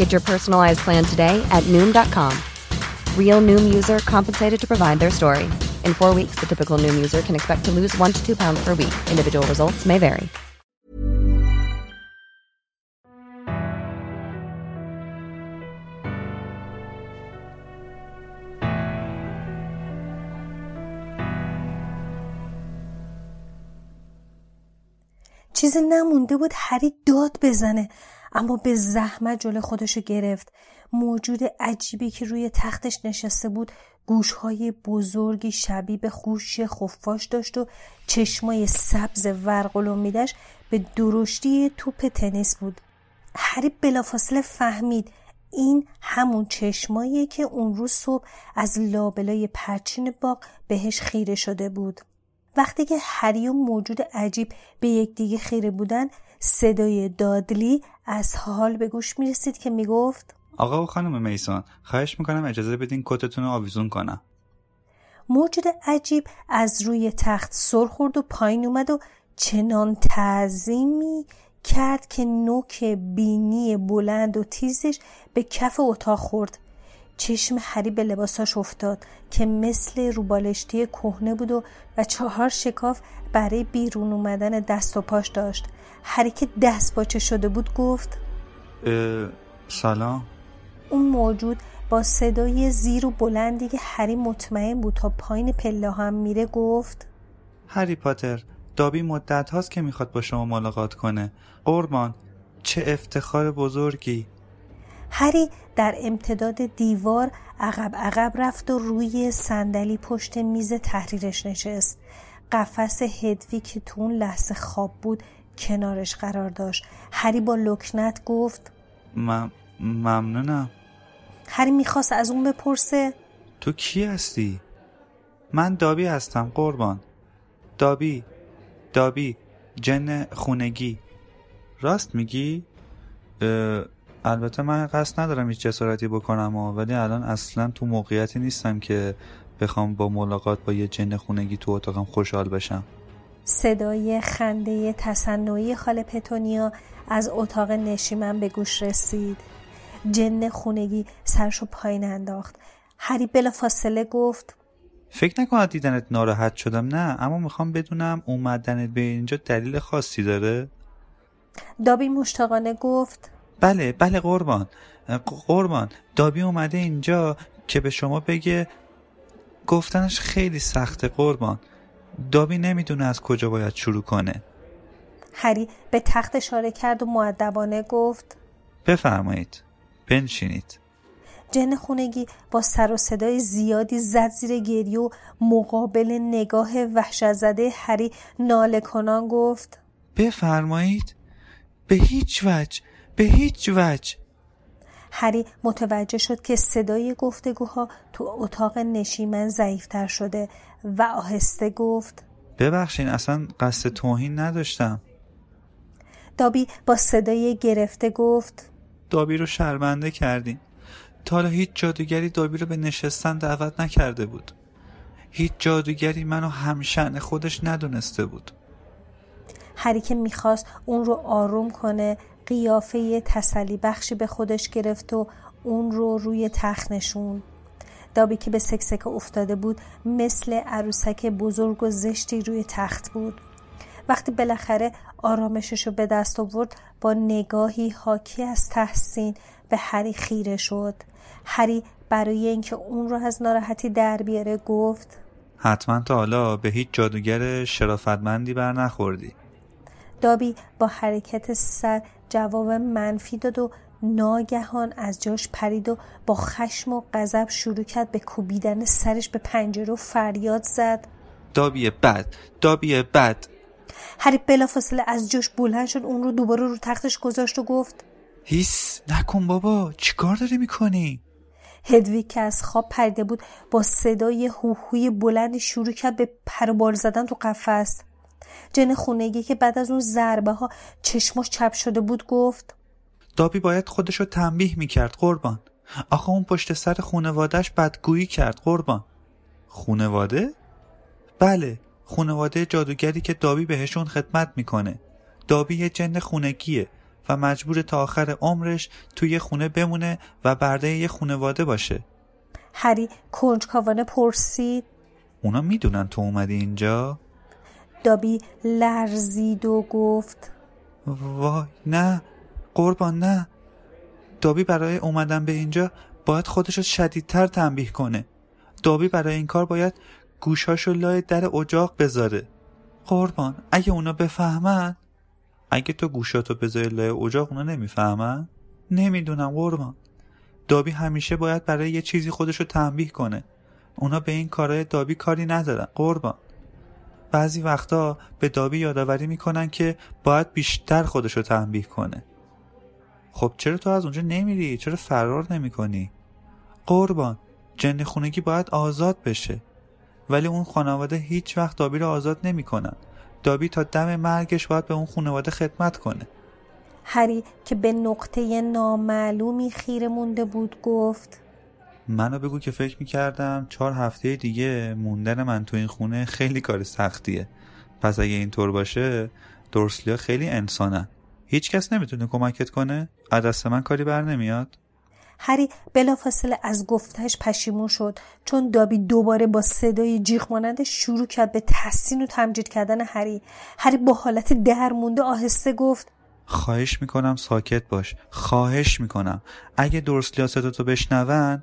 Get your personalized plan today at Noom.com. Real Noom user compensated to provide their story. In 4 weeks, the typical Noom user can expect to lose 1 to 2 pounds per week. Individual results may vary. چیزی نمونده بود هری داد بزنه، اما به زحمت جلوی خودشو گرفت. موجود عجیبی که روی تختش نشسته بود گوشهای بزرگی شبیه به خوش خفاش داشت و چشمای سبز ورقلومیدش به درشتی توپ تنیس بود. هری بلافاصله فهمید این همون چشماییه که اون روز صبح از لابلای پرچین باغ بهش خیره شده بود. وقتی که هری و موجود عجیب به یکدیگه خیره بودن، صدای دادلی از حال به گوش میرسید که میگفت آقا و خانم میسان، خواهش میکنم اجازه بدین کتتون رو آویزون کنم. موجود عجیب از روی تخت سر خورد و پایین اومد و چنان تعظیمی کرد که نوک بینی بلند و تیزش به کف اتاق خورد. چشم هری به لباساش افتاد که مثل روبالشتی کهنه بود و 4 شکاف برای بیرون اومدن دست و پاش داشت. هری که دست باچه شده بود گفت سلام. اون موجود با صدای زیر و بلندی که هری مطمئن بود تا پایین پله هم میره گفت هری پاتر، دابی مدت هاست که میخواد با شما ملاقات کنه. قربان، چه افتخار بزرگی. هری در امتداد دیوار عقب عقب رفت و روی صندلی پشت میز تحریرش نشست. قفس هدویگ که تو اون لحظه خواب بود کنارش قرار داشت. هری با لکنت گفت ممنونم. هری میخواست از اون بپرسه تو کی هستی؟ من دابی هستم قربان. دابی جن خونگی. راست میگی؟ البته من قصد ندارم هیچ جسارتی بکنم، ولی الان اصلا تو موقعیتی نیستم که بخوام با ملاقات با یه جن خونگی تو اتاقم خوشحال بشم. صدای خنده تصنعی خاله پتونیا از اتاق نشیمن به گوش رسید. جن خونگی سرشو پایین انداخت. هری بلافاصله گفت فکر نکنم دیدنت ناراحت شدم، نه، اما میخوام بدونم اومدنت به اینجا دلیل خاصی داره؟ دابی مشتاقانه گفت بله قربان، دابی اومده اینجا که به شما بگه. گفتنش خیلی سخته قربان، دابی نمیدونه از کجا باید شروع کنه. هری به تخت اشاره کرد و مؤدبانه گفت بفرمایید، بنشینید. جن خونگی با سر و صدای زیادی زد زیر گریه و مقابل نگاه وحشت‌زده هری ناله کنان گفت بفرمایید، به هیچ وجه. هری متوجه شد که صدای گفتگوها تو اتاق نشیمن ضعیف‌تر شده و آهسته گفت ببخشین، اصلا قصد توهین نداشتم. دابی با صدای گرفته گفت دابی رو شرمنده کردین. تا حالا هیچ جادوگری دابی رو به نشستن دعوت نکرده بود. هیچ جادوگری منو همشأن خودش ندونسته بود. هری که میخواست اون رو آروم کنه قیافه تسلی بخشی به خودش گرفت و اون رو روی تخت نشون. دابی که به سکسک افتاده بود مثل عروسک بزرگ و زشتی روی تخت بود. وقتی بالاخره آرامشش رو به دست آورد با نگاهی حاکی از تحسین به هری خیره شد. هری برای اینکه اون رو از ناراحتی در بیاره گفت حتما تا حالا به هیچ جادوگر شرافتمندی بر نخوردی. دابی با حرکت سر جواب منفی داد و ناگهان از جاش پرید و با خشم و غضب شروع کرد به کوبیدن سرش به پنجره و فریاد زد دابی بد، دابی بد. هری بلافاصله از جاش بلند شد، اون رو دوباره رو تختش گذاشت و گفت هیس نکن بابا، چیکار داری میکنی؟ هدویگ که از خواب پریده بود با صدای هوهوی بلند شروع کرد به پر و بال زدن تو قفس. جن خونگی که بعد از اون ضربه ها چشماش چپ شده بود گفت دابی باید خودشو تنبیه میکرد قربان، آخه اون پشت سر خونوادهش بدگویی کرد قربان. خونواده؟ بله، خونواده جادوگری که دابی بهشون خدمت میکنه. دابی یه جن خونگیه و مجبور تا آخر عمرش توی خونه بمونه و برده یه خونواده باشه. هری کنجکاوانه پرسید اونا میدونن تو اومدی اینجا؟ دابی لرزید و گفت وای نه قربان نه. دابی برای اومدن به اینجا باید خودشو شدیدتر تنبیه کنه. دابی برای این کار باید گوشاشو لای در اجاق بذاره قربان، اگه اونا بفهمن. اگه تو گوشاتو بذاری لای اجاق اونا نمیفهمن؟ نمیدونم قربان. دابی همیشه باید برای یه چیزی خودشو تنبیه کنه. اونا به این کارهای دابی کاری ندارن قربان. بعضی وقتا به دابی یادآوری میکنن که باید بیشتر خودشو تنبیه کنه. خب چرا تو از اونجا نمیری؟ چرا فرار نمیکنی؟ قربان، جن خونگی باید آزاد بشه. ولی اون خانواده هیچ وقت دابی رو آزاد نمیکنن. دابی تا دم مرگش باید به اون خانواده خدمت کنه. هری که به نقطه نامعلومی خیره مونده بود گفت منو بگو که فکر میکردم 4 هفته دیگه موندن من تو این خونه خیلی کار سختیه. پس اگه اینطور باشه دورسلیا خیلی انسانن. هیچ کس نمیتونه کمکت کنه؟ از دست من کاری بر نمیاد؟ هری بلافاصله از گفتهش پشیمون شد چون دابی دوباره با صدای جیغ مانند شروع کرد به تحسین و تمجید کردن هری. هری با حالت درمونده آهسته گفت خواهش میکنم ساکت باش، خواهش میکنم. اگه دورسلیا صداتو بشنون،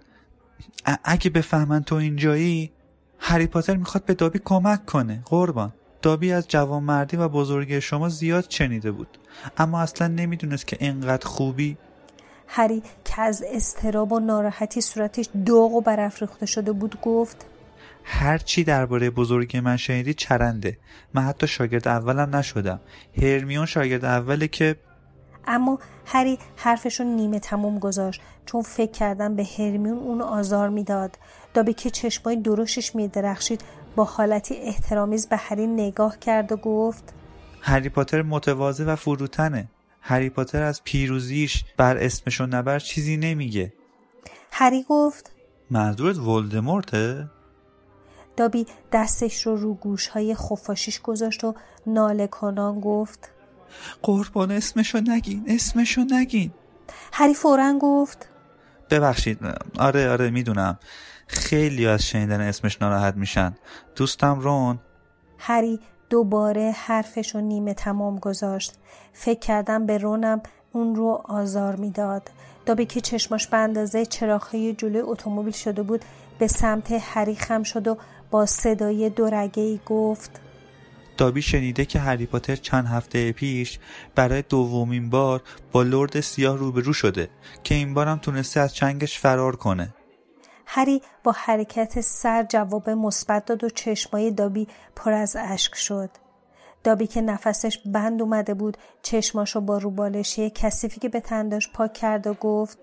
اگه بفهمن تو اینجایی، هری پاتر میخواد به دابی کمک کنه قربان. دابی از جوانمردی و بزرگی شما زیاد شنیده بود اما اصلا نمیدونست که اینقدر خوبی. هری که از اضطراب و ناراحتی صورتش داغ و برافروخته شده بود گفت هر چی درباره بزرگی من شنیدی چرنده. من حتی شاگرد اولم نشدم. هرمیون شاگرد اوله که. اما هری حرفش رو نیمه تموم گذاشت چون فکر کردن به هرمیون اون آزار میداد. دابی که چشمای درشتش میدرخشید با حالتی احترامیز به هری نگاه کرد و گفت هری پاتر متواضع و فروتنه. هری پاتر از پیروزیش بر اسمش و نبر چیزی نمیگه. هری گفت منظورت ولدمورته؟ دابی دستش رو گوشهای خفاشیش گذاشت و ناله کنان گفت قربان اسمشو نگین، اسمشو نگین. هری فوراً گفت ببخشید، آره میدونم. خیلی از شنیدن اسمش ناراحت میشن. دوستم رون. هری دوباره حرفشو نیمه تمام گذاشت. فکر کردم به رونم اون رو آزار میداد. دابی که چشماش به اندازه چراغ‌های جلوی اتومبیل شده بود به سمت هری خم شد و با صدای دورگه‌ای گفت دابی شنیده که هری پاتر چند هفته پیش برای دومین بار با لرد سیاه روبرو شده که این بارم تونسته از چنگش فرار کنه. هری با حرکت سر جواب مثبت داد و چشمای دابی پر از اشک شد. دابی که نفسش بند اومده بود چشماشو با روبالشی کثیفی که به تن داشت پاک کرد و گفت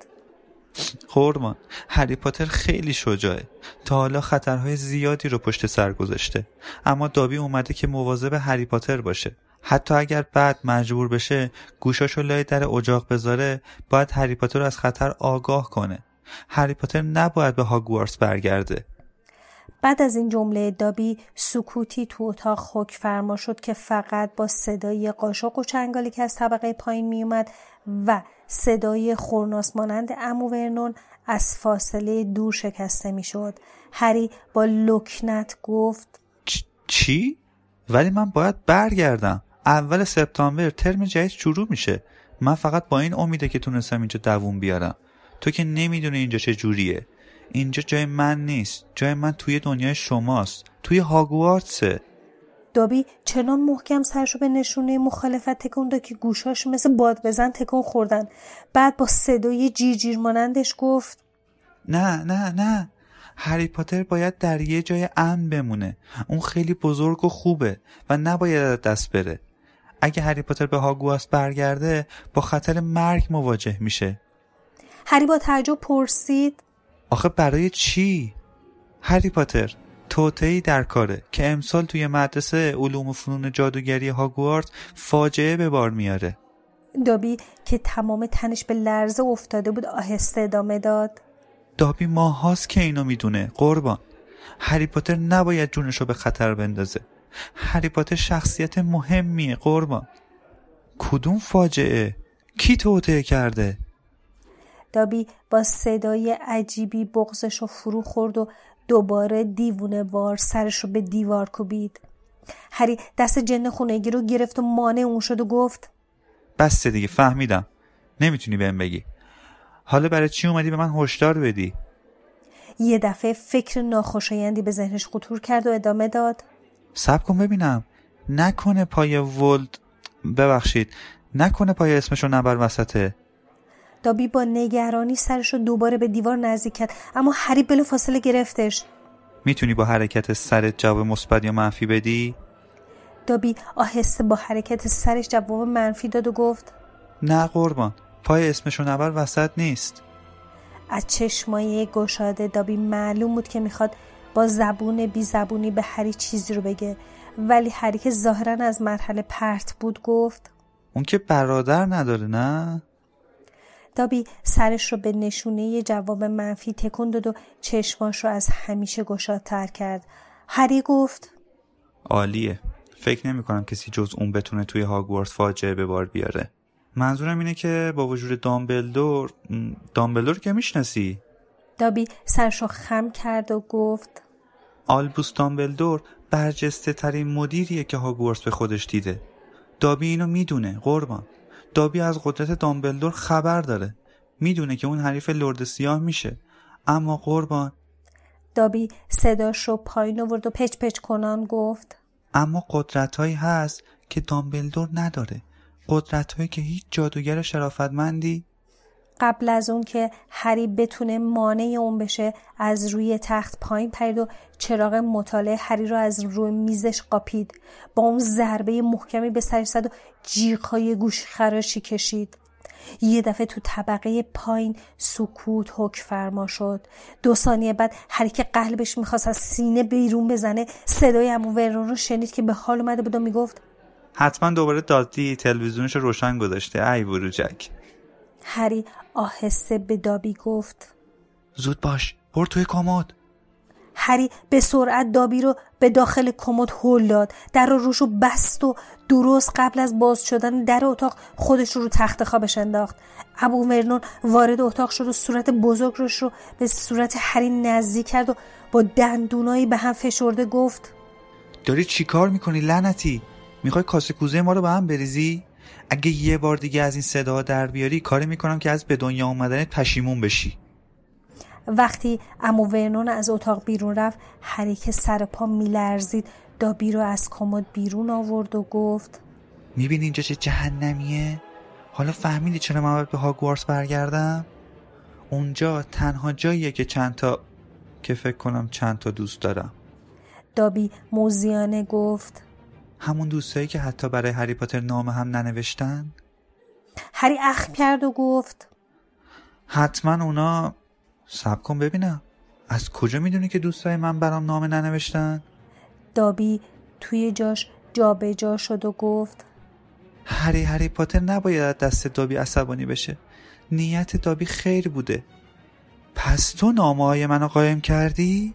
قربان، هری پاتر خیلی شجاعه. تا حالا خطرهای زیادی رو پشت سر گذاشته اما دابی اومده که مواظب هری پاتر باشه. حتی اگر بعد مجبور بشه گوشاشو لای در اجاق بذاره باید هری پاتر رو از خطر آگاه کنه. هری پاتر نباید به هاگوارتس برگرده. بعد از این جمله دابی سکوتی تو اتاق حکم فرما شد که فقط با صدای قاشق و چنگالی که از طبقه پایین می اومد و صدای خورناس مانند عمو ورنون از فاصله دور شکسته می شد. هری با لکنت گفت چی؟ ولی من باید برگردم. 1 سپتامبر ترم جدید شروع میشه. من فقط با این امیده که تونستم اینجا دووم بیارم. تو که نمیدونی اینجا چه جوریه. اینجا جای من نیست. جای من توی دنیای شماست. توی هاگوارتسه. دابی چنان محکم سرشو به نشونه مخالفت تکون داد که گوشاش مثل باد بزن تکون خوردن. بعد با صدای جیرجیر مانندش گفت نه. هری پاتر باید در یه جای امن بمونه. اون خیلی بزرگ و خوبه و نباید دست بره. اگه هری پاتر به هاگوارتس برگرده با خطر مرگ مواجه میشه. هری با تعجب پرسید آخه برای چی؟ هری پاتر توطئه‌ای در کاره که امسال توی مدرسه علوم و فنون جادوگری هاگوارتس فاجعه به بار میاره. دابی که تمام تنش به لرزه افتاده بود آهسته ادامه داد دابی ماهاست که اینو میدونه قربان. هری پاتر نباید جونشو به خطر بندازه. هری پاتر شخصیت مهمیه قربان. کدوم فاجعه؟ کی توطئه کرده؟ دابی با صدای عجیبی بغضشو فرو خورد و دوباره دیوونه وار سرشو به دیوار کوبید. هری دست جن خونگی رو گرفت و مانع اون شد و گفت بس دیگه فهمیدم. نمیتونی بهم بگی. حالا برای چی اومدی به من هشدار بدی؟ یه دفعه فکر ناخوشایندی به ذهنش خطور کرد و ادامه داد صبر کن ببینم نکنه پای ولد ببخشید نکنه پای اسمشو نبر وسطه. دابی با نگرانی سرشو دوباره به دیوار نزدیک کرد اما هری بلافاصله گرفتش. میتونی با حرکت سرت جواب مثبت یا منفی بدی؟ دابی آهسته با حرکت سرش جواب منفی داد و گفت نه قربان پای اسمشو نبر وسط نیست. از چشمای گشاده دابی معلوم بود که میخواد با زبون بی زبونی به هری چیزی رو بگه ولی هری که ظاهرا از مرحله پرت بود گفت اون که برادر نداره نه؟ دابی سرش رو به نشونه جواب منفی تکون داد و چشماش رو از همیشه گشادتر کرد. هری گفت عالیه. فکر نمی کنم کسی جز اون بتونه توی هاگوارتس فاجعه به بار بیاره. منظورم اینه که با وجود دامبلدور که میشناسی؟ دابی سرشو خم کرد و گفت آلبوس دامبلدور برجسته ترین مدیریه که هاگوارتس به خودش دیده. دابی اینو میدونه قربان. دابی از قدرت دامبلدور خبر داره. میدونه که اون حریف لرد سیاه میشه. اما قربان دابی صداشو پایین آورد و پچ پچ کنان گفت اما قدرتایی هست که دامبلدور نداره. قدرت هایی که هیچ جادوگر شرافتمندی قبل از اون که هری بتونه مانع اون بشه از روی تخت پایین پرید و چراغ مطالعه هری رو از روی میزش قاپید. با اون ضربه محکمی به سرش زد و جیغ‌های گوش خراشی کشید. یه دفعه تو طبقه پایین سکوت حکم فرما شد. 2 ثانیه بعد هری که قلبش میخواست از سینه بیرون بزنه صدای عمو ورنون رو شنید که به حال اومده بود و میگفت حتما دوباره دادی تلویزیونش روشن گذاشته ای وروجک. هری آهسته به دابی گفت زود باش برو توی کمد. هری به سرعت دابی رو به داخل کمد هل داد. در رو روشو بست و درست قبل از باز شدن در اتاق خودش رو تخت خوابش انداخت. ابو ورنون وارد اتاق شد و صورت بزرگش رو به صورت هری نزدیک کرد و با دندونایی به هم فشرده گفت داری چیکار میکنی لعنتی؟ میخوای کاسه کوزه ما رو به هم بریزی؟ اگه یه بار دیگه از این صداها در بیاری کاری میکنم که از به دنیا اومدنت پشیمون بشی. وقتی عمو ورنون از اتاق بیرون رفت هری که سر پا میلرزید دابی رو از کمد بیرون آورد و گفت میبینی اینجا چه جهنمیه؟ حالا فهمیدی چرا من باید به هاگوارتس برگردم؟ اونجا تنها جاییه که فکر کنم چند تا دوست دارم. دابی موذیانه گفت همون دوستایی که حتی برای هری پاتر نام هم ننوشتن؟ هری اخم کرد و گفت حتما اونا. صبر کن ببینم از کجا میدونی که دوستای من برام نام ننوشتن؟ دابی توی جاش جابجا شد و گفت هری پاتر نباید دست دابی عصبانی بشه. نیت دابی خیر بوده. پس تو نامه‌های منو قایم کردی؟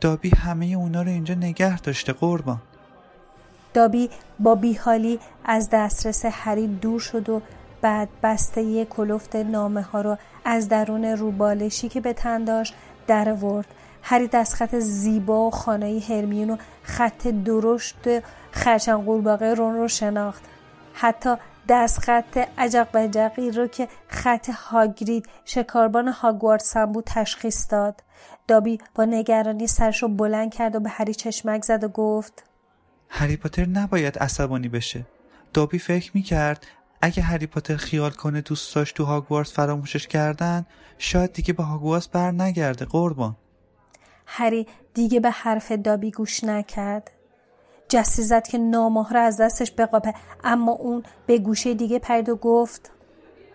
دابی همه اونا رو اینجا نگه داشته قربان. دابی با بیحالی از دسترس هری دور شد و بعد بسته کلفت نامه ها رو از درون روبالشی که به تن داشت در آورد. هری دستخط زیبا و خانه‌ی هرمیون و خط درشت خرچنگ قورباغه رون رو شناخت. حتی دستخط عجق بجقی رو که خط هاگرید شکاربان هاگوارتس هم بود تشخیص داد. دابی با نگرانی سرش رو بلند کرد و به هری چشمک زد و گفت هری پاتر نباید عصبانی بشه. دابی فکر می‌کرد اگه هری پاتر خیال کنه دوستاش تو هاگوارتس فراموشش کردن شاید دیگه به هاگوارتس بر نگرده قربان. هری دیگه به حرف دابی گوش نکرد. جستی زد که نامه را از دستش بقاپه، اما اون به گوشه دیگه پرید و گفت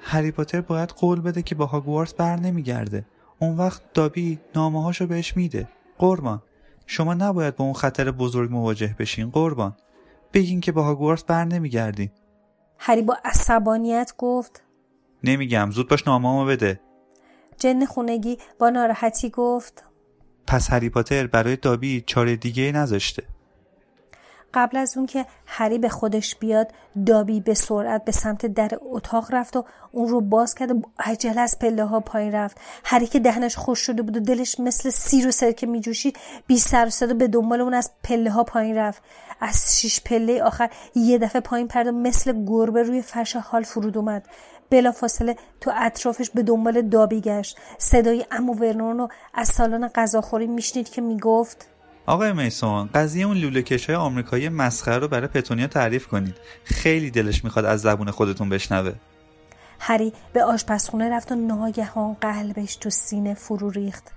هری پاتر باید قول بده که با هاگوارتس بر نمیگرده. اون وقت دابی نامه هاشو بهش میده قربان. شما نباید با اون خطر بزرگ مواجه بشین قربان. بگین که با هاگوارتس بر نمیگردین. هری با عصبانیت گفت نمیگم، زود باش نامه‌امو بده. جن خونگی با ناراحتی گفت پس هری پاتر برای دابی چاره دیگه نذاشته. قبل از اون که هری به خودش بیاد دابی به سرعت به سمت در اتاق رفت و اون رو باز کرد و عجله از پله ها پایین رفت. هری که دهنش خوش شده بود و دلش مثل سیر و سرکه می جوشید بی سر و صدا به دنبال اون از پله ها پایین رفت. از 6 پله آخر یه دفعه پایین پرد و مثل گربه روی فرش حال فرود اومد. بلافاصله تو اطرافش به دنبال دابی گشت. صدای عمو ورنون رو از سالن غذاخوری میشنید که میگفت آقای میسون قضیه اون لوله‌کش‌های آمریکایی مسخره رو برای پتونیا تعریف کنید، خیلی دلش میخواد از زبون خودتون بشنوه. هری به آشپزخونه رفت و ناگهان قلبش تو سینه فرو ریخت.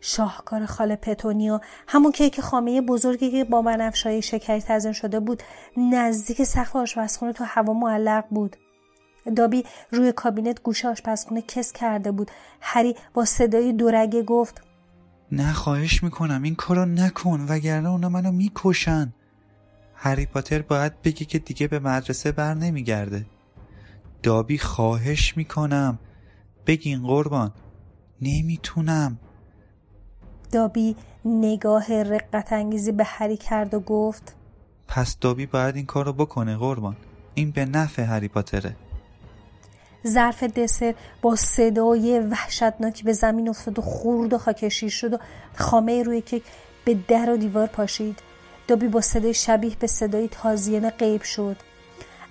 شاهکار خاله پتونیا، همون کیک خامه بزرگی که با بنفشه‌های شکری تزین شده بود، نزدیک سقف آشپزخونه تو هوا معلق بود. دابی روی کابینت گوشه آشپزخونه کس کرده بود. هری با صدای دورگه گفت نه خواهش میکنم این کارو نکن وگرنه اونا منو میکشن. هری پاتر باید بگی که دیگه به مدرسه بر نمیگرده. دابی خواهش میکنم بگین قربان. نمیتونم. دابی نگاه رقت انگیزی به هری کرد و گفت پس دابی باید این کارو بکنه قربان، این به نفع هری پاتره. ظرف دسر با صدای وحشتناکی به زمین افتاد و خورد و خاکشیر شد و خامه روی کیک به در و دیوار پاشید. دابی با صدای شبیه به صدای تازیانه غیب شد.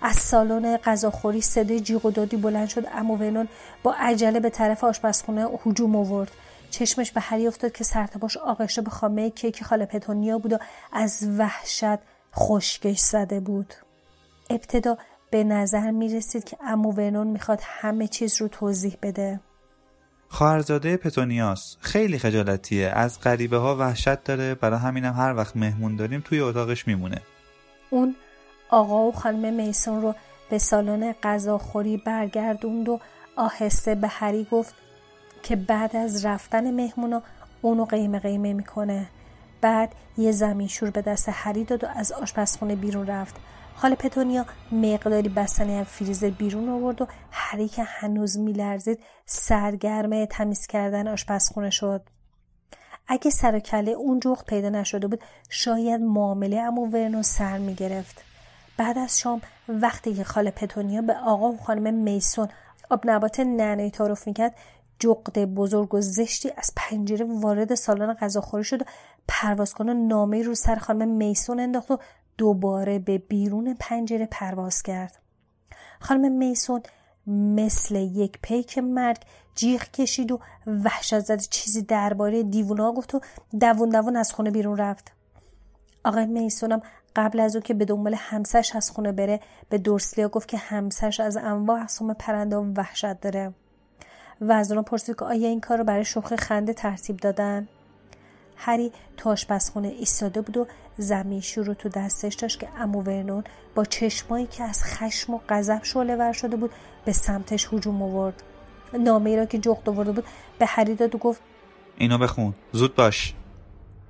از سالن غذاخوری صدای جیغ و دادی بلند شد. عمو ورنون با عجله به طرف آشپزخونه هجوم آورد. چشمش به هری افتاد که سرتاپاش آغشته به خامه کیک خاله پتونیا بود و از وحشت خشکش زده بود. ابتدا به نظر می رسید که عمو ورنون می خواد همه چیز رو توضیح بده. خواهرزاده پتونیاس خیلی خجالتیه، از غریبه ها وحشت داره، برای همینم هر وقت مهمون داریم توی اتاقش میمونه. اون آقا و خانم میسون رو به سالن غذاخوری برگردوند و آهسته به هری گفت که بعد از رفتن مهمونا اونو قیمه قیمه می کنه. بعد یه زمین شور به دست هری داد و از آشپزخونه بیرون رفت. حال پتونیا مقداری بستنی از فریزر بیرون آورد و هری که هنوز میلرزید سرگرم تمیز کردن آشپزخونه شد. اگه سر و کله اون جغد پیدا نشده بود شاید معامله عمو ورنون سر میگرفت. بعد از شام وقتی که خاله پتونیا به آقا و خانم میسون آب نبات نعنایی تعارف میکرد جغد بزرگ و زشتی از پنجره وارد سالن غذاخوری شد و پروازکنه نامه‌ای رو سر خانم میسون انداخت و دوباره به بیرون پنجره پرواز کرد. خانم میسون مثل یک پیک مرگ جیغ کشید و وحشت زده چیزی درباره دیوونا گفت و دوون دوون از خونه بیرون رفت. آقای میسون هم قبل از اون که به دنبال همسرش از خونه بره به دورسلیا گفت که همسرش از انواع اقسام پرنده و وحشت داره و از اون پرسید که آیا این کار رو برای شوخی خنده ترتیب دادن. هری تو آشپزخونه ایستاده بود و زمینشو رو تو دستش داشت که عمو ورنون با چشمایی که از خشم و غضب شعله ور شده بود به سمتش هجوم آورد. نامه‌ای را که جغد آورده بود به هری داد و گفت اینو بخون زود باش.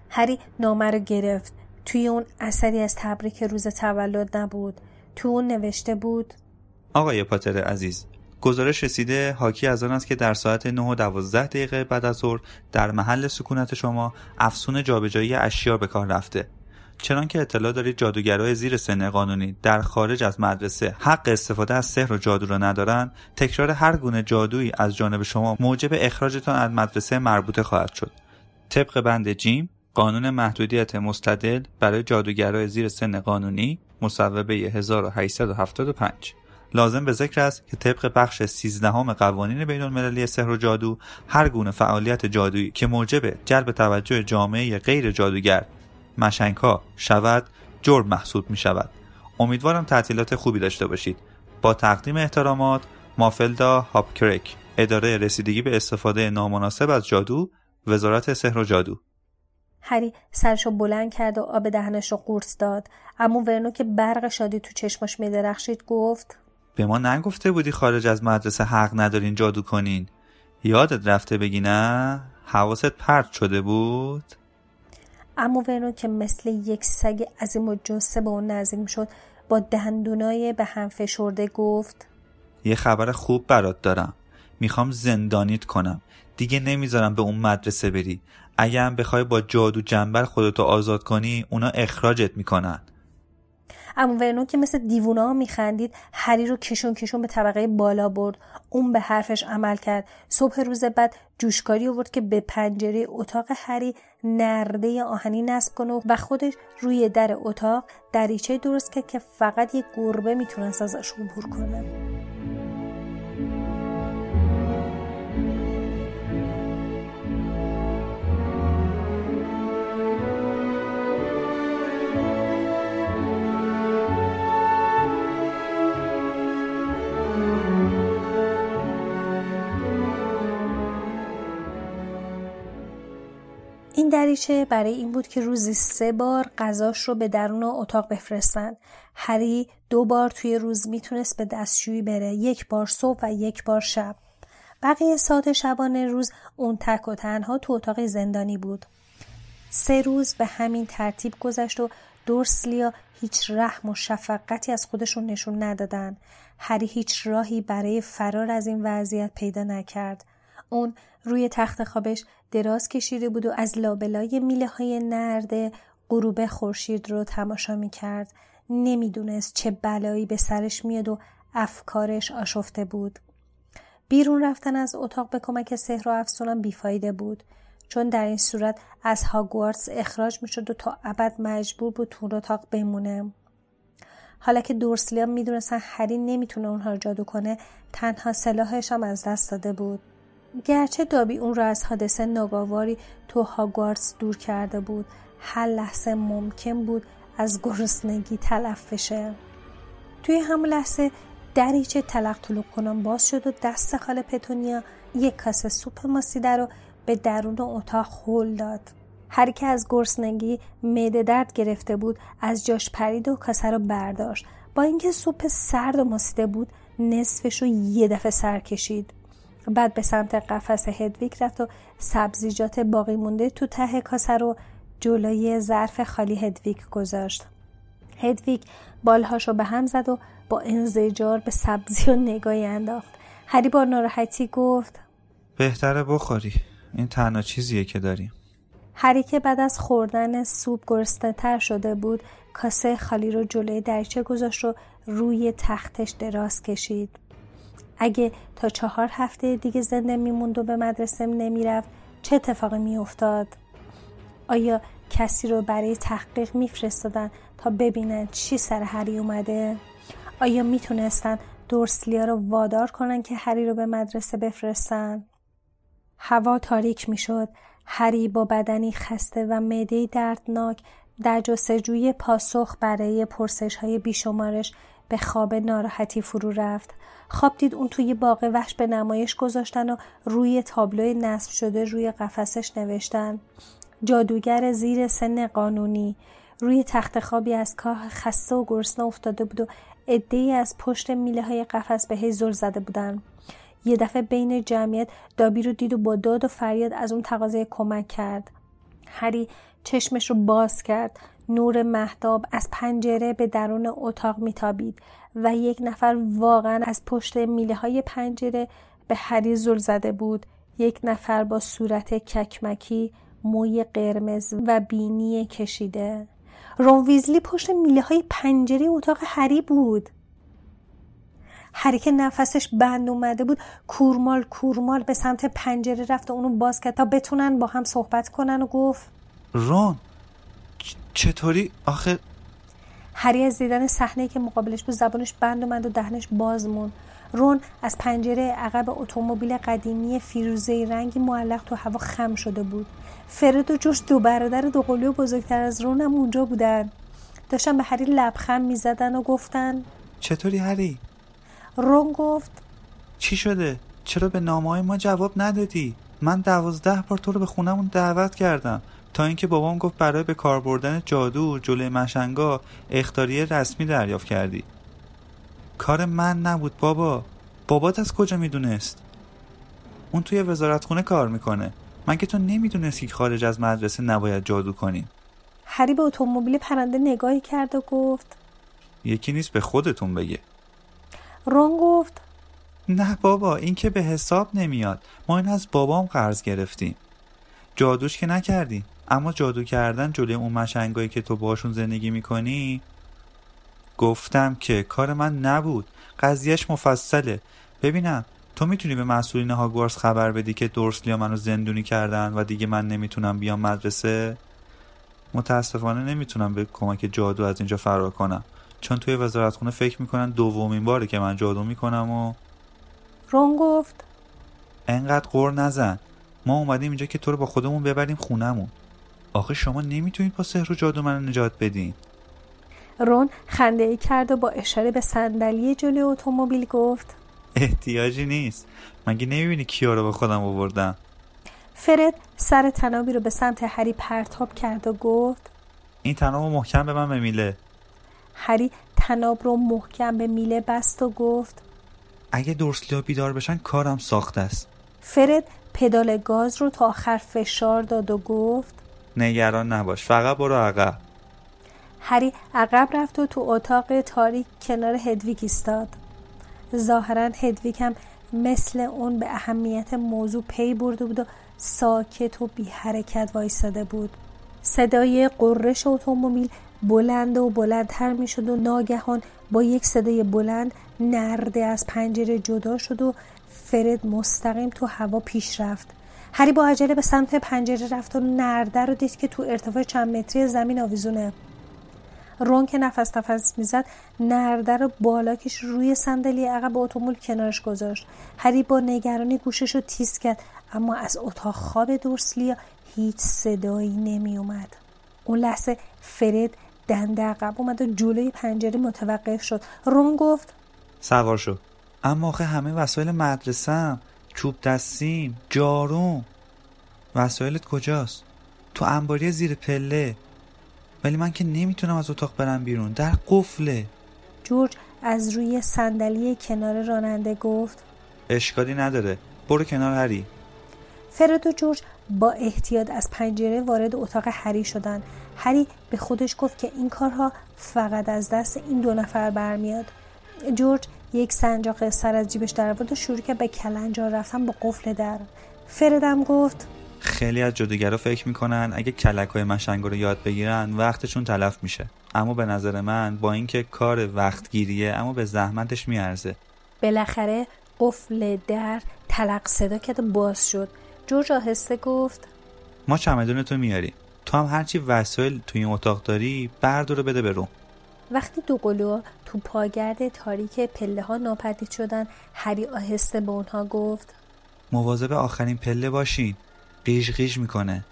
هری نامه رو گرفت. توی اون اثری از تبریک روز تولد نبود. تو اون نوشته بود آقای پاتر عزیز گزارش رسیده حاکی از آن است که در ساعت 9:12 دقیقه بعد از ظهر در محل سکونت شما افسون جابجایی اشیا به کار رفته. چنانکه اطلاع دارید جادوگرای زیر سن قانونی در خارج از مدرسه حق استفاده از سحر و جادو را ندارند، تکرار هر گونه جادویی از جانب شما موجب اخراجتان از مدرسه مربوطه خواهد شد. طبق بند جیم قانون محدودیت مستدل برای جادوگرای زیر سن قانونی مصوبه 1875. لازم به ذکر است که طبق بخش 13 قوانین بین‌المللی سحر و جادو هر گونه فعالیت جادویی که موجب جلب توجه جامعه غیر جادوگر مشنکا شود جرم محسوب می شود. امیدوارم تعطیلات خوبی داشته باشید. با تقدیم احترامات، مافلدا هاپکرک، اداره رسیدگی به استفاده نامناسب از جادو، وزارت سحر و جادو. هری سرشو بلند کرد و آب دهنش رو قورت داد. عمو ورنو که برق شادی تو چشمش می درخشید گفت: به ما نگفته بودی خارج از مدرسه حق ندارین جادو کنین؟ یادت رفته بگی نه؟ حواست پرت شده بود؟ عمو ورنو که مثل یک سگ عظیم و جثه به اون نزدیک شد، با دندونای به هم فشرده گفت: یه خبر خوب برات دارم. میخوام زندانیت کنم. دیگه نمیذارم به اون مدرسه بری. اگه هم بخوای با جادو جنبل خودتو آزاد کنی، اونا اخراجت میکنن. عمو ورنو که مثل دیوونا میخندید، هری رو کشون کشون به طبقه بالا برد. اون به حرفش عمل کرد. صبح روز بعد جوشکاری آورد که به پنجره اتاق هری نرده آهنی نصب کنه و خودش روی در اتاق دریچه درست کرد که فقط یک گربه میتونست ازش عبور کنه. این دریچه برای این بود که روزی 3 بار غذاش رو به درون اتاق بفرستن. هری 2 بار توی روز میتونست به دستشویی بره، 1 بار صبح و 1 بار شب. بقیه ساعت شبانه روز اون تک و تنها تو اتاق زندانی بود. 3 روز به همین ترتیب گذشت و دورسلیا هیچ رحم و شفقتی از خودشون نشون ندادن. هری هیچ راهی برای فرار از این وضعیت پیدا نکرد. اون روی تخت خوابش دراز کشیده بود و از لابلای میله‌های نرده غروب خورشید رو تماشا می‌کرد. نمی‌دونست چه بلایی به سرش میاد و افکارش آشفته بود. بیرون رفتن از اتاق به کمک سحر و افسونم بیفایده بود، چون در این صورت از هاگوارتس اخراج می‌شد و تا ابد مجبور بود تو اتاق بمونه. حالا که دورسلی‌ها می‌دونستن هری نمی‌تونه اونها رو جادو کنه، تنها سلاحش هم از دست داده بود. گرچه دابی اون را از حادثه ناگواری تو هاگوارتس دور کرده بود، هر لحظه ممکن بود از گرسنگی تلف بشه. توی همون لحظه دریچه تلق تلق کنان باز شد و دست خاله پتونیا یک کاسه سوپ ماسیده رو به درون اتاق هل داد. هر که از گرسنگی معده درد گرفته بود از جاش پرید و کاسه رو برداشت. با اینکه سوپ سرد و ماسیده بود، نصفش رو یه دفعه سر کشید. بعد به سمت قفس هدویگ رفت و سبزیجات باقی مونده تو ته کاسه رو جلوی ظرف خالی هدویگ گذاشت. هدویگ بالهاشو به هم زد و با انزجار به سبزی و نگاهی انداخت. هری با ناراحتی گفت: بهتره بخوری، این تنها چیزیه که داریم. هری که بعد از خوردن سوپ گرسنه‌تر شده بود، کاسه خالی رو جلوی دریچه گذاشت و روی تختش دراز کشید. اگه تا 4 هفته دیگه زنده میموند و به مدرسه نمیرفت، چه اتفاقی میافتاد؟ آیا کسی رو برای تحقیق میفرستادن تا ببینن چی سر هری اومده؟ آیا میتونستن دورسلیا رو وادار کنن که هری رو به مدرسه بفرستن؟ هوا تاریک میشد. هری با بدنی خسته و معده‌ای دردناک در جستجوی پاسخ برای پرسش‌های بیشمارش به خواب ناراحتی فرو رفت. خواب دید اون توی باغ وحش به نمایش گذاشتن و روی تابلوی نصب شده روی قفسش نوشتن: جادوگر زیر سن قانونی. روی تخت خوابی از کاه خسته و گرسنه افتاده بود و عده‌ای از پشت میله‌های قفس به زل زده بودن. یه دفعه بین جمعیت دابی رو دید و با داد و فریاد از اون تقاضای کمک کرد. هری چشمش رو باز کرد. نور مهتاب از پنجره به درون اتاق میتابید و یک نفر واقعا از پشت میله های پنجره به هری زل زده بود. یک نفر با صورت ککمکی، موی قرمز و بینی کشیده. رون ویزلی پشت میله های پنجره اتاق هری بود. هری که نفسش بند اومده بود کورمال به سمت پنجره رفت و اونو باز کرد تا بتونن با هم صحبت کنن و گفت رون چطوری آخه؟ هری از دیدن صحنه‌ای که مقابلش بود زبانش بند اومد و دهنش باز موند. رون از پنجره عقب اتومبیل قدیمی فیروزه‌ای رنگی معلق تو هوا خم شده بود. فرد و جوش دو برادر دوقلو بزرگتر از رون هم اونجا بودن. داشتن به هری لبخند می‌زدن و گفتن چطوری هری؟ رون گفت چی شده؟ چرا به نامه‌های ما جواب ندادی؟ من 12 بار تو رو به خونمون دعوت کردم تا اینکه بابام گفت برای به کار بردن جادو جلوی مشنگا اخطاریه رسمی دریافت کردی. کار من نبود بابا. بابات از کجا میدونست؟ اون توی وزارتخونه کار میکنه. من که تو نمیدونستی که خارج از مدرسه نباید جادو کنی. هری به اتومبیل پرنده نگاهی کرد و گفت یکی نیست به خودتون بگه. رون گفت نه بابا، این که به حساب نمیاد. ما این از بابام قرض گرفتیم. جادوش که نکردی، اما جادو کردن جلوی اون مشنگایی که تو باشون زندگی میکنی. گفتم که کار من نبود. قضیهش مفصله. ببینم تو میتونی به مسئولین هاگوارتس خبر بدی که دورسلیا منو زندونی کردن و دیگه من نمیتونم بیام مدرسه؟ متاسفانه نمیتونم به کمک جادو از اینجا فرار کنم، چون توی وزارتخونه فکر میکنن دومین باره که من جادو میکنم. و رون گفت انقدر غر نزن. ما اومدیم اینجا که تو رو با خودمون ببریم خونمون. آخه شما نمیتونید با سحر و جادو منو نجات بدین. رون خنده‌ای کرد و با اشاره به صندلی جلوی اتومبیل گفت احتیاجی نیست. مگه نمیبینی کیا رو با خودم آوردم؟ فرد سر تنابی رو به سمت هری پرتاب کرد و گفت این تناب محکم به من بمیله. هری تناب رو محکم به میله بست و گفت اگه دورسلیا بیدار بشن کارم ساخته است. فرد پدال گاز رو تا آخر فشار داد و گفت نگران نباش، فقط برو عقب. هری عقب رفت و تو اتاق تاریک کنار هدویگ ایستاد. ظاهرا هدویگ هم مثل اون به اهمیت موضوع پی برده بود و ساکت و بی حرکت وایساده بود. صدای قررش اتومبیل بلند و بلندتر می شد و ناگهان با یک صدای بلند نرده از پنجره جدا شد و فرد مستقیم تو هوا پیش رفت. هری با عجله به سمت پنجره رفت و نرده رو دید که تو ارتفاع چند متری زمین آویزونه. رون که نفس میزد نرده رو بالا کش روی صندلی عقب اتومبیل کنارش گذاشت. هری با نگرانی گوشش رو تیز کرد، اما از اتاق خواب دورسلیا هیچ صدایی نمی اومد. اون لحظه فرد دنده عقب اومد و جلوی پنجره متوقف شد. رون گفت سوار شو. اما آخه همه وسایل مدرسه‌م، چوب دستیم، جاروم. وسایلت کجاست؟ تو انباری زیر پله. ولی من که نمیتونم از اتاق برم بیرون، در قفله. جورج از روی صندلی کنار راننده گفت اشکالی نداره، برو کنار هری. فرد و جورج با احتیاط از پنجره وارد اتاق هری شدن. هری به خودش گفت که این کارها فقط از دست این دو نفر برمیاد. جورج یک سنجاق سر از جیبش در آورد و شروع کرد به کلنجار رفتن با قفل در. فردم گفت خیلی از جادوگرا فکر میکنن اگه کلک‌های مشنگا رو یاد بگیرن وقتشون تلف میشه، اما به نظر من با اینکه کار وقتگیریه اما به زحمتش میارزه. بالاخره قفل در تلق صدا کرد و باز شد. جورج آهسته گفت ما چمدونتو میاریم، تو هم هرچی وسایل توی این اتاق داری بردار و بده به رون. وقتی دوقلوها تو پاگرد تاریک پله ها ناپدید شدن، هری آهسته به اونها گفت مواظب آخرین پله باشین، قیش میکنه.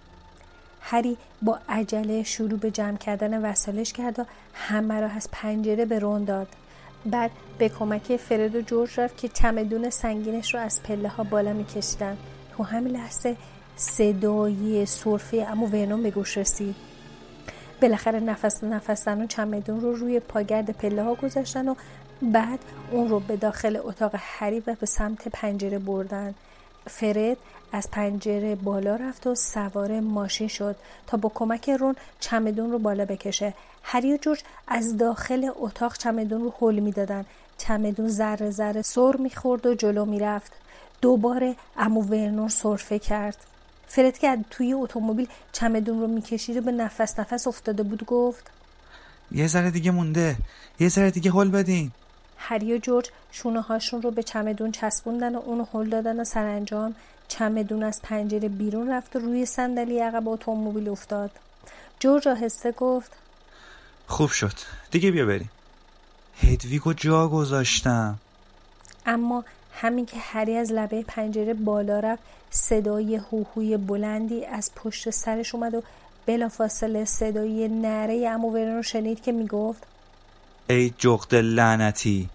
هری با عجله شروع به جمع کردن وسایلش کرد و همه را از پنجره به رون داد. بعد به کمک فرد و جورج رفت که چمدون سنگینش رو از پله ها بالا میکشیدن. تو همین لحظه صدای سرفه عمو ورنون به گوش رسید. بالاخره نفس زنان چمدون رو روی پاگرد پله ها گذاشتن و بعد اون رو به داخل اتاق هری و به سمت پنجره بردن. فرد از پنجره بالا رفت و سوار ماشین شد تا با کمک رون چمدون رو بالا بکشه. هری و جورج از داخل اتاق چمدون رو هل میدادن. چمدون ذره ذره سر میخورد و جلو میرفت. دوباره عمو ورنون سرفه کرد. فرد که توی اتومبیل چمدون رو میکشید و به نفس نفس افتاده بود گفت یه ذره دیگه مونده، یه ذره دیگه هل بدین. هری و جورج شونه هاشون رو به چمدون چسبوندن و اونو هل دادن و سرانجام چمدون از پنجره بیرون رفت و روی صندلی عقب اتومبیل افتاد. جورج آهسته گفت خوب شد، دیگه بیا بریم. هدویگو جا گذاشتم. اما همین که هری از لبه پنجره بالا رفت، صدای هوهوی بلندی از پشت سرش اومد و بلافاصله صدای نعره عمو ورنون شنید که میگفت ای جغد لعنتی.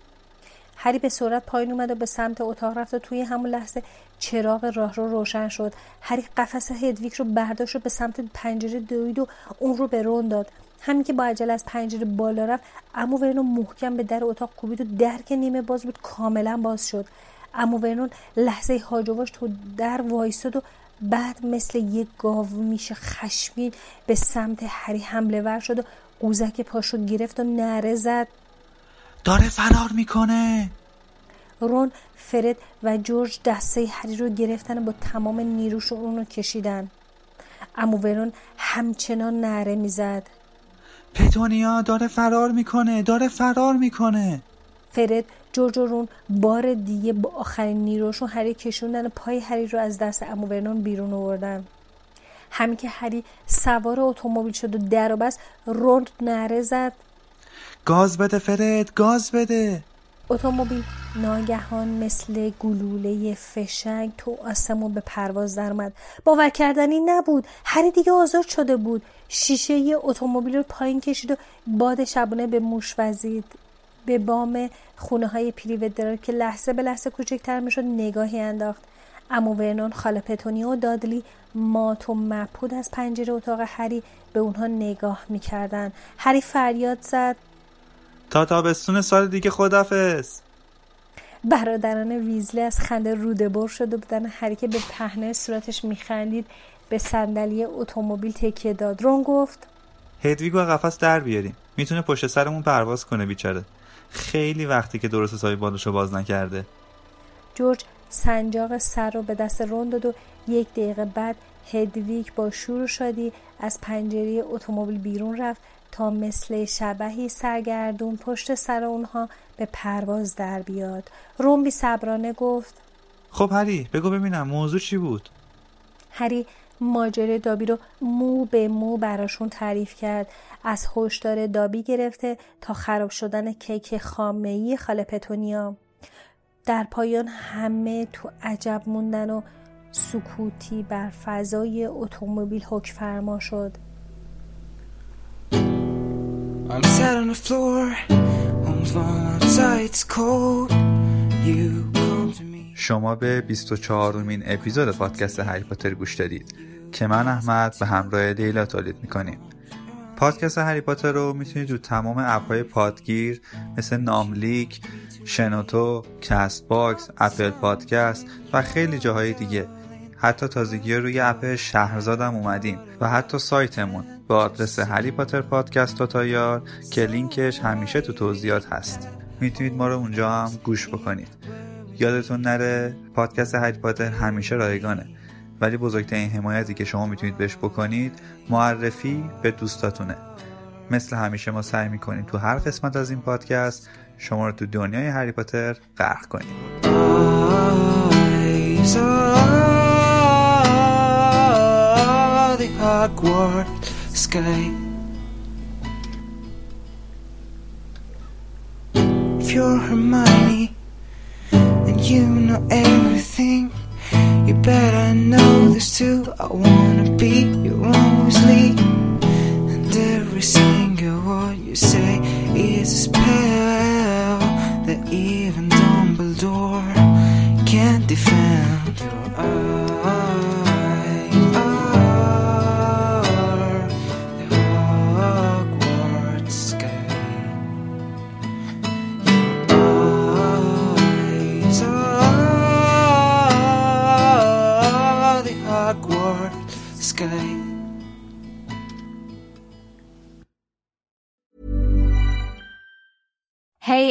هری به سرعت پایین اومد و به سمت اتاق رفت و توی همون لحظه چراغ راهرو روشن شد. هری قفس هدویگ رو برداشت و به سمت پنجره دوید و اون رو به رون داد. همین که با عجله از پنجره بالا رفت، عمو ورنون محکم به در اتاق کوبید و در که نیمه باز بود کاملا باز شد. عمو ورنون لحظه هاجواش تو در وایساد و بعد مثل یک گاو میشه خشمین به سمت هری حمله ور شد و قوزک پاشو گرفت و نعره زد داره فرار میکنه. رون، فرد و جورج دسته هری رو گرفتن و با تمام نیروشون اون رو کشیدن. عمو ورنون همچنان نعره میزد پتونیا داره فرار میکنه، داره فرار میکنه. فرد، جورج و رون بار دیگه با آخرین نیروشون هری کشوندن و پای هری رو از دست عمو ورنون بیرون آوردن. همین که هری سوار اتومبیل شد و در رو بست، رون نعره زد گاز بده فرد، گاز بده. اتومبیل ناگهان مثل گلوله فشنگ تو آسمون به پرواز درآمد. باور کردنی نبود. هری دیگه آزاد شده بود. شیشه اتومبیل رو پایین کشید و باد شبانه به موش وزید. به بام خونه‌های پریودرا که لحظه به لحظه کوچکتر میشد نگاهی انداخت. عمو ورنون، خاله پتونیا و دادلی مات و مبهود از پنجره اتاق هری به اونها نگاه میکردن. هری فریاد زد تا تابستون سال دیگه خدافظ. برادران ویزلی از خنده روده بر شده بودن. هری که به پهنه صورتش میخندید به صندلی اتومبیل تکیه داد. رون گفت هدویگو قفس در بیاریم، میتونه پشت سرمون پرواز کنه بیچاره، خیلی وقتی که درست سایه بالاشو باز نکرده. جورج سنجاق سر رو به دست رون داد و یک دقیقه بعد هدویگ با شور و شادی از پنجره اتومبیل بیرون رفت تا مثل شبحی سرگردون پشت سر اونها به پرواز در بیاد. رون بی‌صبرانه گفت خب هری بگو ببینم موضوع چی بود؟ هری ماجرای دابی رو مو به مو براشون تعریف کرد. از هشدار دابی گرفته تا خراب شدن کیک خامه‌ای خاله پتونیا. در پایان همه تو عجب موندن و سکوتی بر فضای اتومبیل حکم فرما شد. I'm sat on the floor, home's long outside, it's cold, you come to me. شما به 24مین اپیزود پادکست هری پاتر گوش دادید که من احمد به همراه لیلا تولید میکنیم. پادکست هری پاتر رو میتونید تو تمام اپ‌های پادگیر مثل ناملیک، شنوتو، کست باکس، اپل پادکست و خیلی جاهای دیگه، حتی تازگی روی اپ شهرزادم اومدیم و حتی سایتمون با آدرس هری پاتر پادکست تایار که لینکش همیشه تو توضیحات هست، میتونید ما رو اونجا هم گوش بکنید. یادتون نره پادکست هری پاتر همیشه رایگانه، ولی بزرگترین حمایتی که شما میتونید بهش بکنید معرفی به دوستاتونه. مثل همیشه ما سعی میکنیم تو هر قسمت از این پادکست شما رو تو دنیای هری پاتر غرق کنیم. Hogwarts sky. If you're Hermione and you know everything, you better know this too. I wanna be your Ron Weasley, and every single word you say is a spell that even Dumbledore can't defend. Hey,